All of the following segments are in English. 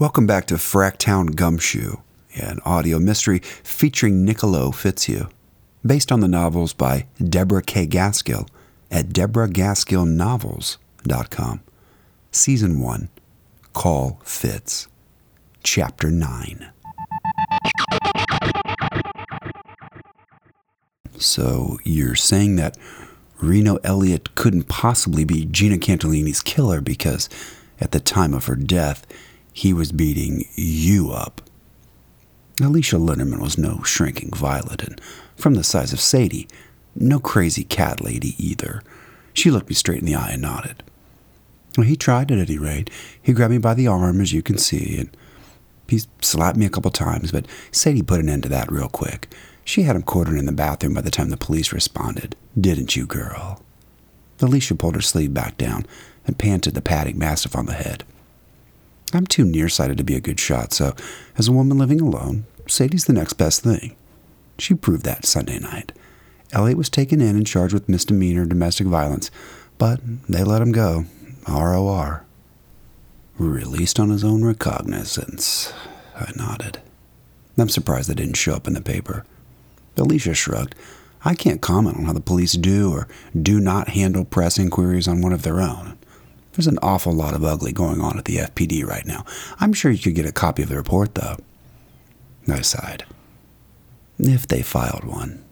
Welcome back to Fracktown Gumshoe, an audio mystery featuring Niccolo Fitzhugh, based on the novels by Deborah K. Gaskill at DeborahGaskillNovels.com. Season 1, Call Fitz, Chapter 9. So you're saying that Reno Elliott couldn't possibly be Gina Cantolini's killer because at the time of her death, he was beating you up. Alicia Linderman was no shrinking violet, and from the size of Sadie, no crazy cat lady either. She looked me straight in the eye and nodded. Well, he tried, at any rate. He grabbed me by the arm, as you can see, and he slapped me a couple times, but Sadie put an end to that real quick. She had him quartered in the bathroom by the time the police responded. Didn't you, girl? Alicia pulled her sleeve back down and panted the padding mastiff on the head. I'm too nearsighted to be a good shot, so as a woman living alone, Sadie's the next best thing. She proved that Sunday night. Elliot was taken in and charged with misdemeanor domestic violence, but they let him go, ROR. Released on his own recognizance, I nodded. I'm surprised they didn't show up in the paper. Alicia shrugged. I can't comment on how the police do or do not handle press inquiries on one of their own. There's an awful lot of ugly going on at the FPD right now. I'm sure you could get a copy of the report, though. I sighed. If they filed one.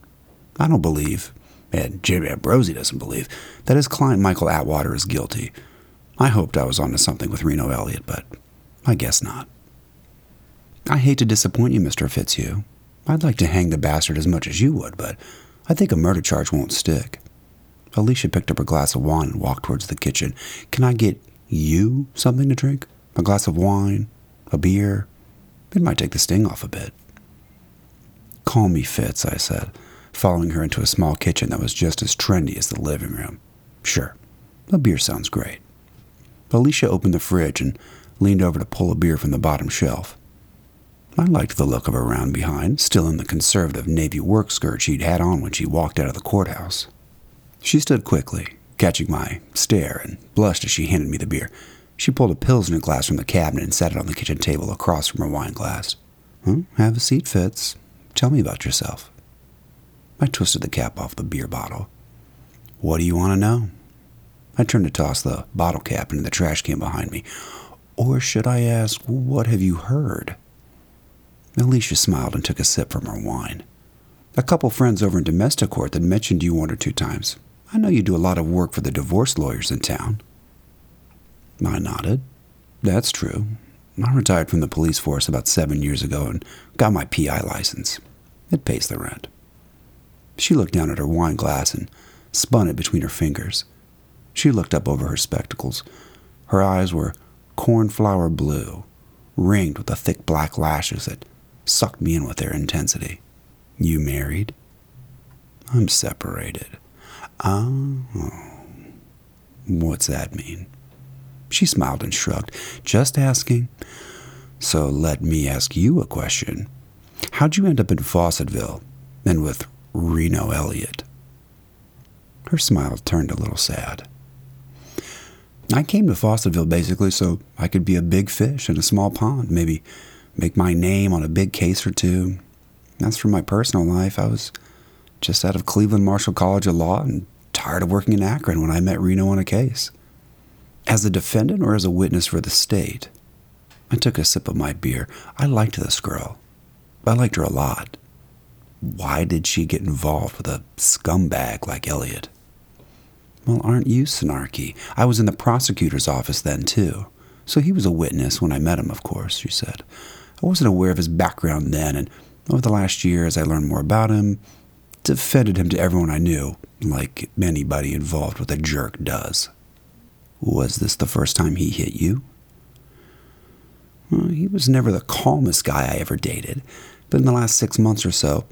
I don't believe, and Jim Ambrosey doesn't believe, that his client Michael Atwater is guilty. I hoped I was onto something with Reno Elliott, but I guess not. I hate to disappoint you, Mr. Fitzhugh. I'd like to hang the bastard as much as you would, but I think a murder charge won't stick. Alicia picked up her glass of wine and walked towards the kitchen. Can I get you something to drink? A glass of wine? A beer? It might take the sting off a bit. Call me Fitz, I said, following her into a small kitchen that was just as trendy as the living room. Sure, a beer sounds great. Alicia opened the fridge and leaned over to pull a beer from the bottom shelf. I liked the look of her round behind, still in the conservative navy work skirt she'd had on when she walked out of the courthouse. She stood quickly, catching my stare, and blushed as she handed me the beer. She pulled a Pilsner glass from the cabinet and set it on the kitchen table across from her wine glass. Have a seat, Fitz. Tell me about yourself. I twisted the cap off the beer bottle. What do you want to know? I turned to toss the bottle cap into the trash can behind me. Or should I ask, what have you heard? Alicia smiled and took a sip from her wine. A couple friends over in domestic court that mentioned you one or two times. I know you do a lot of work for the divorce lawyers in town. I nodded. That's true. I retired from the police force about 7 years ago and got my PI license. It pays the rent. She looked down at her wine glass and spun it between her fingers. She looked up over her spectacles. Her eyes were cornflower blue, ringed with the thick black lashes that sucked me in with their intensity. You married? I'm separated. Oh. What's that mean? She smiled and shrugged. Just asking. So let me ask you a question. How'd you end up in Fawcettville and with Reno Elliott? Her smile turned a little sad. I came to Fawcettville basically so I could be a big fish in a small pond, maybe make my name on a big case or two. As for my personal life, I was just out of Cleveland Marshall College of Law and tired of working in Akron when I met Reno on a case. As a defendant or as a witness for the state? I took a sip of my beer. I liked this girl. I liked her a lot. Why did she get involved with a scumbag like Elliot? Well, aren't you snarky? I was in the prosecutor's office then, too. So he was a witness when I met him, of course, she said. I wasn't aware of his background then, and over the last year, as I learned more about him, defended him to everyone I knew, like anybody involved with a jerk does. Was this the first time he hit you? Well, he was never the calmest guy I ever dated, but in the last 6 months or so,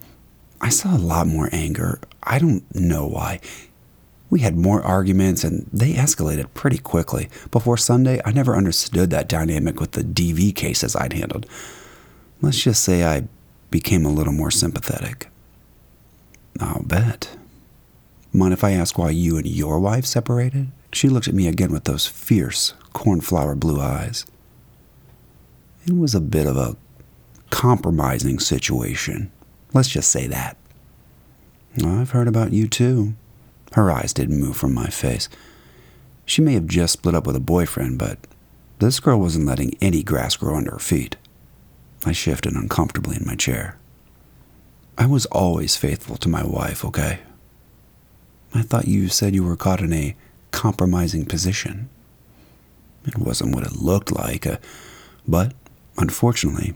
I saw a lot more anger. I don't know why. We had more arguments, and they escalated pretty quickly. Before Sunday, I never understood that dynamic with the DV cases I'd handled. Let's just say I became a little more sympathetic. I'll bet. Mind if I ask why you and your wife separated? She looked at me again with those fierce, cornflower blue eyes. It was a bit of a compromising situation. Let's just say that. I've heard about you, too. Her eyes didn't move from my face. She may have just split up with a boyfriend, but this girl wasn't letting any grass grow under her feet. I shifted uncomfortably in my chair. I was always faithful to my wife, okay? I thought you said you were caught in a compromising position. It wasn't what it looked like, but, unfortunately,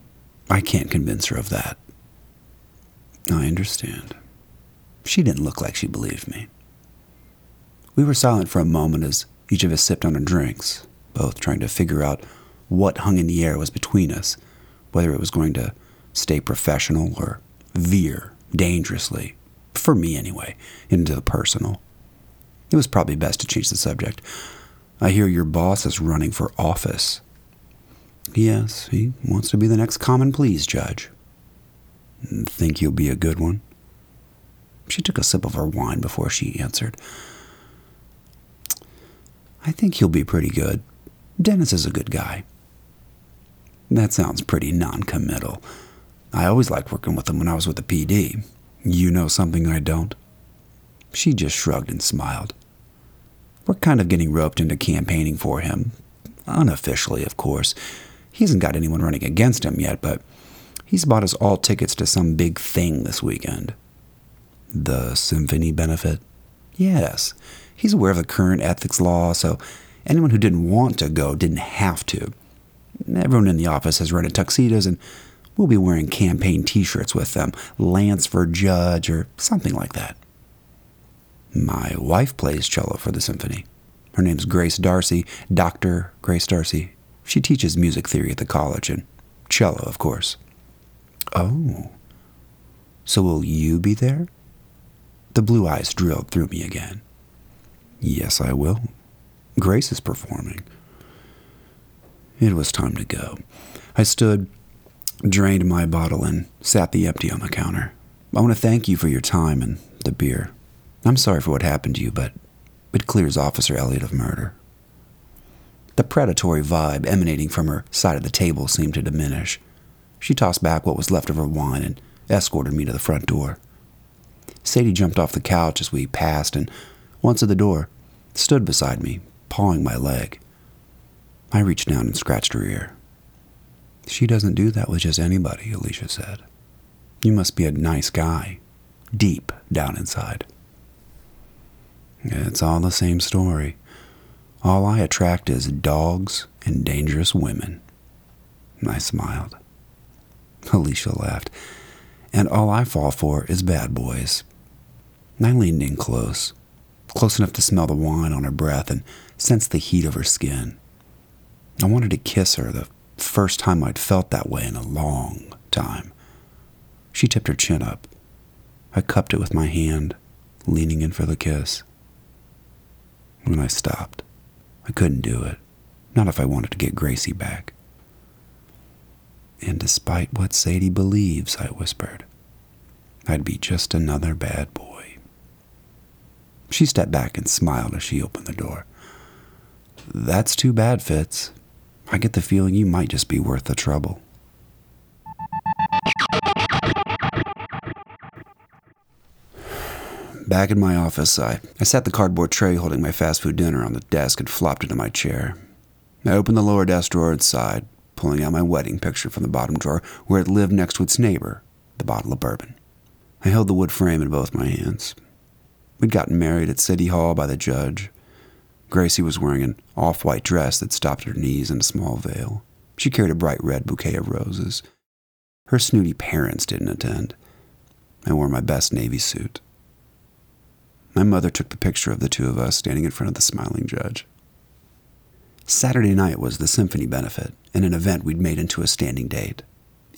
I can't convince her of that. I understand. She didn't look like she believed me. We were silent for a moment as each of us sipped on our drinks, both trying to figure out what hung in the air was between us, whether it was going to stay professional or veer dangerously, for me anyway, into the personal. It was probably best to change the subject. I hear your boss is running for office. Yes, he wants to be the next Common Pleas Judge. Think he'll be a good one? She took a sip of her wine before she answered. I think he'll be pretty good. Dennis is a good guy. That sounds pretty non-committal. I always liked working with him when I was with the PD. You know something I don't? She just shrugged and smiled. We're kind of getting roped into campaigning for him. Unofficially, of course. He hasn't got anyone running against him yet, but he's bought us all tickets to some big thing this weekend. The symphony benefit? Yes. He's aware of the current ethics law, so anyone who didn't want to go didn't have to. Everyone in the office has rented tuxedos, and we'll be wearing campaign t-shirts with them, Lance for Judge, or something like that. My wife plays cello for the symphony. Her name's Grace Darcy, Dr. Grace Darcy. She teaches music theory at the college, and cello, of course. Oh. So will you be there? The blue eyes drilled through me again. Yes, I will. Grace is performing. It was time to go. I stood, drained my bottle, and sat the empty on the counter. I want to thank you for your time and the beer. I'm sorry for what happened to you, but it clears Officer Elliott of murder. The predatory vibe emanating from her side of the table seemed to diminish. She tossed back what was left of her wine and escorted me to the front door. Sadie jumped off the couch as we passed and, once at the door, stood beside me, pawing my leg. I reached down and scratched her ear. She doesn't do that with just anybody, Alicia said. You must be a nice guy, deep down inside. It's all the same story. All I attract is dogs and dangerous women. I smiled. Alicia laughed. And all I fall for is bad boys. I leaned in close enough to smell the wine on her breath and sense the heat of her skin. I wanted to kiss her, the first time I'd felt that way in a long time. She tipped her chin up. I cupped it with my hand, leaning in for the kiss. When I stopped, I couldn't do it. Not if I wanted to get Gracie back. And despite what Sadie believes, I whispered, I'd be just another bad boy. She stepped back and smiled as she opened the door. That's too bad, Fitz. I get the feeling you might just be worth the trouble. Back in my office, I sat the cardboard tray holding my fast food dinner on the desk and flopped into my chair. I opened the lower desk drawer and sighed, pulling out my wedding picture from the bottom drawer where it lived next to its neighbor, the bottle of bourbon. I held the wood frame in both my hands. We'd gotten married at City Hall by the judge. Gracie was wearing an off-white dress that stopped her knees in a small veil. She carried a bright red bouquet of roses. Her snooty parents didn't attend. I wore my best navy suit. My mother took the picture of the two of us standing in front of the smiling judge. Saturday night was the symphony benefit, and an event we'd made into a standing date.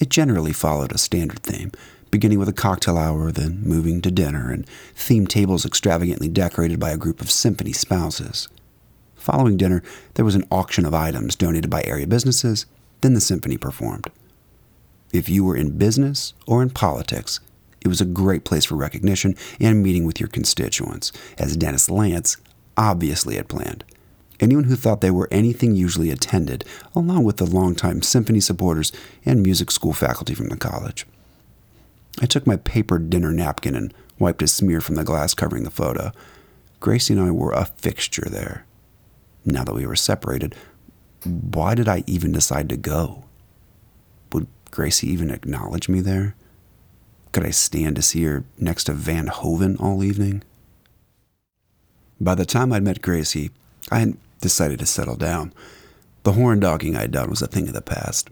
It generally followed a standard theme, beginning with a cocktail hour, then moving to dinner, and themed tables extravagantly decorated by a group of symphony spouses. Following dinner, there was an auction of items donated by area businesses, then the symphony performed. If you were in business or in politics, it was a great place for recognition and meeting with your constituents, as Dennis Lance obviously had planned. Anyone who thought they were anything usually attended, along with the longtime symphony supporters and music school faculty from the college. I took my paper dinner napkin and wiped a smear from the glass covering the photo. Gracie and I were a fixture there. Now that we were separated, why did I even decide to go? Would Gracie even acknowledge me there? Could I stand to see her next to Van Hoven all evening? By the time I'd met Gracie, I had decided to settle down. The horn dogging I'd done was a thing of the past.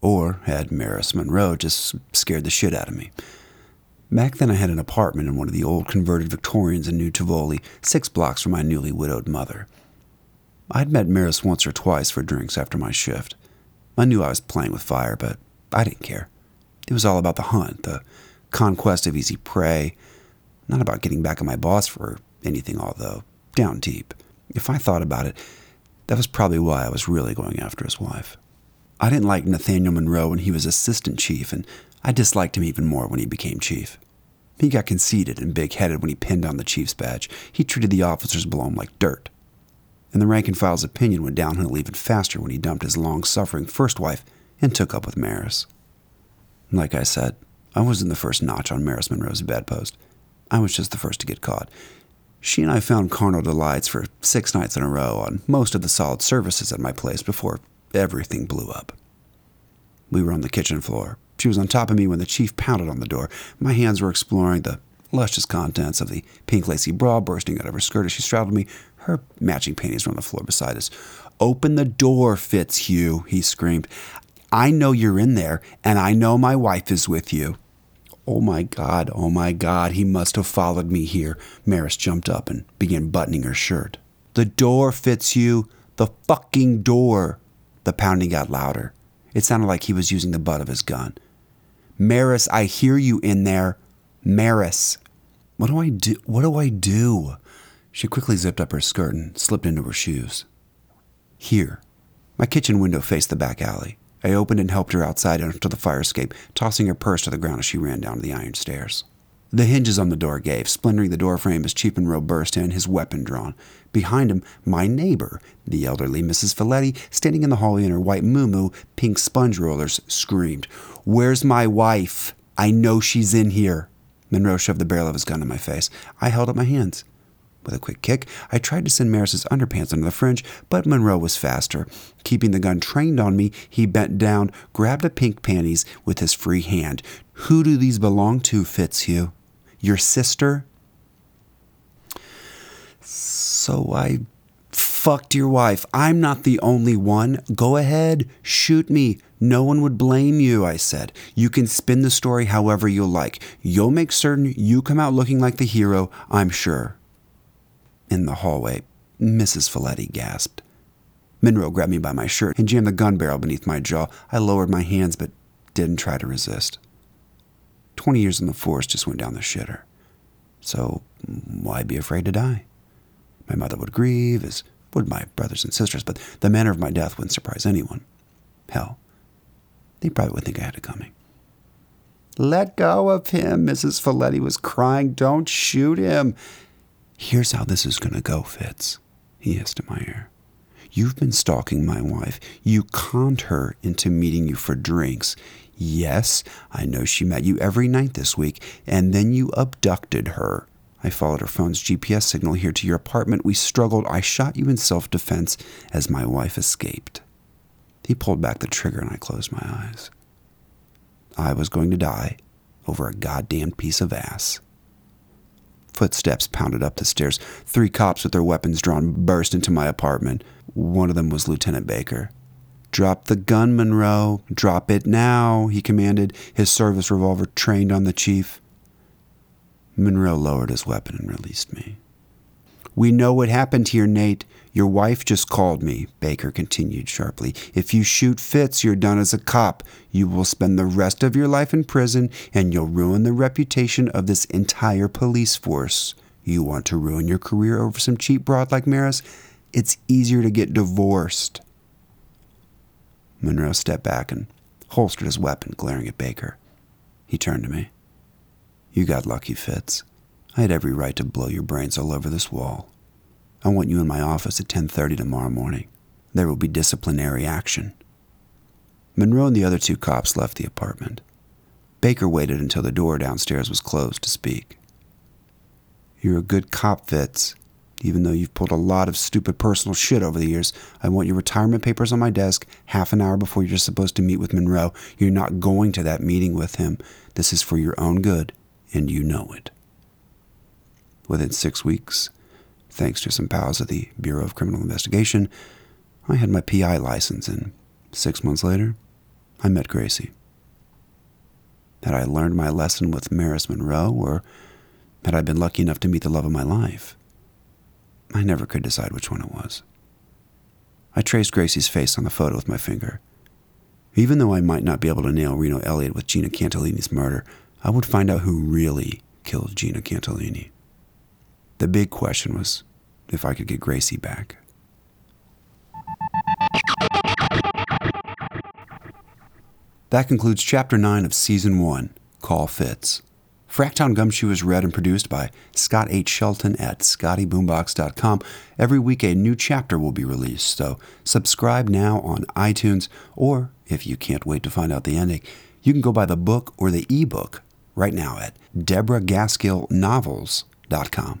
Or had Maris Monroe just scared the shit out of me. Back then I had an apartment in one of the old converted Victorians in New Tivoli, 6 blocks from my newly widowed mother. I'd met Maris once or twice for drinks after my shift. I knew I was playing with fire, but I didn't care. It was all about the hunt, the conquest of easy prey. Not about getting back at my boss for anything, although, down deep. If I thought about it, that was probably why I was really going after his wife. I didn't like Nathaniel Monroe when he was assistant chief, and I disliked him even more when he became chief. He got conceited and big-headed when he pinned on the chief's badge. He treated the officers below him like dirt. And the rank-and-file's opinion went downhill even faster when he dumped his long-suffering first wife and took up with Maris. Like I said, I wasn't the first notch on Maris Monroe's bedpost. I was just the first to get caught. She and I found carnal delights for 6 nights in a row on most of the solid services at my place before everything blew up. We were on the kitchen floor. She was on top of me when the chief pounded on the door. My hands were exploring the luscious contents of the pink lacy bra bursting out of her skirt as she straddled me. Her matching panties were on the floor beside us. "Open the door, Fitzhugh," he screamed. "I know you're in there, and I know my wife is with you." Oh my God, he must have followed me here. Maris jumped up and began buttoning her shirt. "The door, Fitzhugh, the fucking door." The pounding got louder. It sounded like he was using the butt of his gun. "Maris, I hear you in there. Maris." What do I do? She quickly zipped up her skirt and slipped into her shoes. Here. My kitchen window faced the back alley. I opened and helped her outside onto the fire escape, tossing her purse to the ground as she ran down the iron stairs. The hinges on the door gave, splintering the door frame as Chief Monroe burst in, his weapon drawn. Behind him, my neighbor, the elderly Mrs. Filetti, standing in the hallway in her white muumuu, pink sponge rollers, screamed, "Where's my wife? I know she's in here." Monroe shoved the barrel of his gun in my face. I held up my hands. With a quick kick, I tried to send Maris's underpants under the fringe, but Monroe was faster. Keeping the gun trained on me, he bent down, grabbed a pink panties with his free hand. "Who do these belong to, Fitzhugh? Your sister?" "So I fucked your wife. I'm not the only one. Go ahead, shoot me. No one would blame you," I said. "You can spin the story however you like. You'll make certain you come out looking like the hero, I'm sure." In the hallway, Mrs. Filetti gasped. Monroe grabbed me by my shirt and jammed the gun barrel beneath my jaw. I lowered my hands but didn't try to resist. 20 years in the force just went down the shitter. So why be afraid to die? My mother would grieve, as would my brothers and sisters, but the manner of my death wouldn't surprise anyone. Hell, they probably would think I had it coming. "Let go of him," Mrs. Filetti was crying. "Don't shoot him." "Here's how this is going to go, Fitz," he hissed in my ear. "You've been stalking my wife. You conned her into meeting you for drinks. Yes, I know she met you every night this week, and then you abducted her. I followed her phone's GPS signal here to your apartment. We struggled. I shot you in self-defense as my wife escaped." He pulled back the trigger and I closed my eyes. I was going to die over a goddamn piece of ass. Footsteps pounded up the stairs. 3 cops with their weapons drawn burst into my apartment. One of them was Lieutenant Baker. "Drop the gun, Monroe. Drop it now," he commanded, his service revolver trained on the chief. Monroe lowered his weapon and released me. "We know what happened here, Nate. Your wife just called me," Baker continued sharply. "If you shoot Fitz, you're done as a cop. You will spend the rest of your life in prison, and you'll ruin the reputation of this entire police force. You want to ruin your career over some cheap broad like Maris? It's easier to get divorced." Monroe stepped back and holstered his weapon, glaring at Baker. He turned to me. "You got lucky, Fitz. I had every right to blow your brains all over this wall. I want you in my office at 10:30 tomorrow morning. There will be disciplinary action." Monroe and the other two cops left the apartment. Baker waited until the door downstairs was closed to speak. "You're a good cop, Fitz. Even though you've pulled a lot of stupid personal shit over the years, I want your retirement papers on my desk half an hour before you're supposed to meet with Monroe. You're not going to that meeting with him. This is for your own good, and you know it." Within 6 weeks, thanks to some pals at the Bureau of Criminal Investigation, I had my PI license, and 6 months later, I met Gracie. Had I learned my lesson with Maris Monroe, or had I been lucky enough to meet the love of my life? I never could decide which one it was. I traced Gracie's face on the photo with my finger. Even though I might not be able to nail Reno Elliott with Gina Cantolini's murder, I would find out who really killed Gina Cantolini. The big question was if I could get Gracie back. That concludes Chapter 9 of Season 1, Call Fitz. Fracktown Gumshoe is read and produced by Scott H. Shelton at scottyboombox.com. Every week a new chapter will be released, so subscribe now on iTunes, or if you can't wait to find out the ending, you can go buy the book or the ebook right now at DeborahGaskillNovels.com.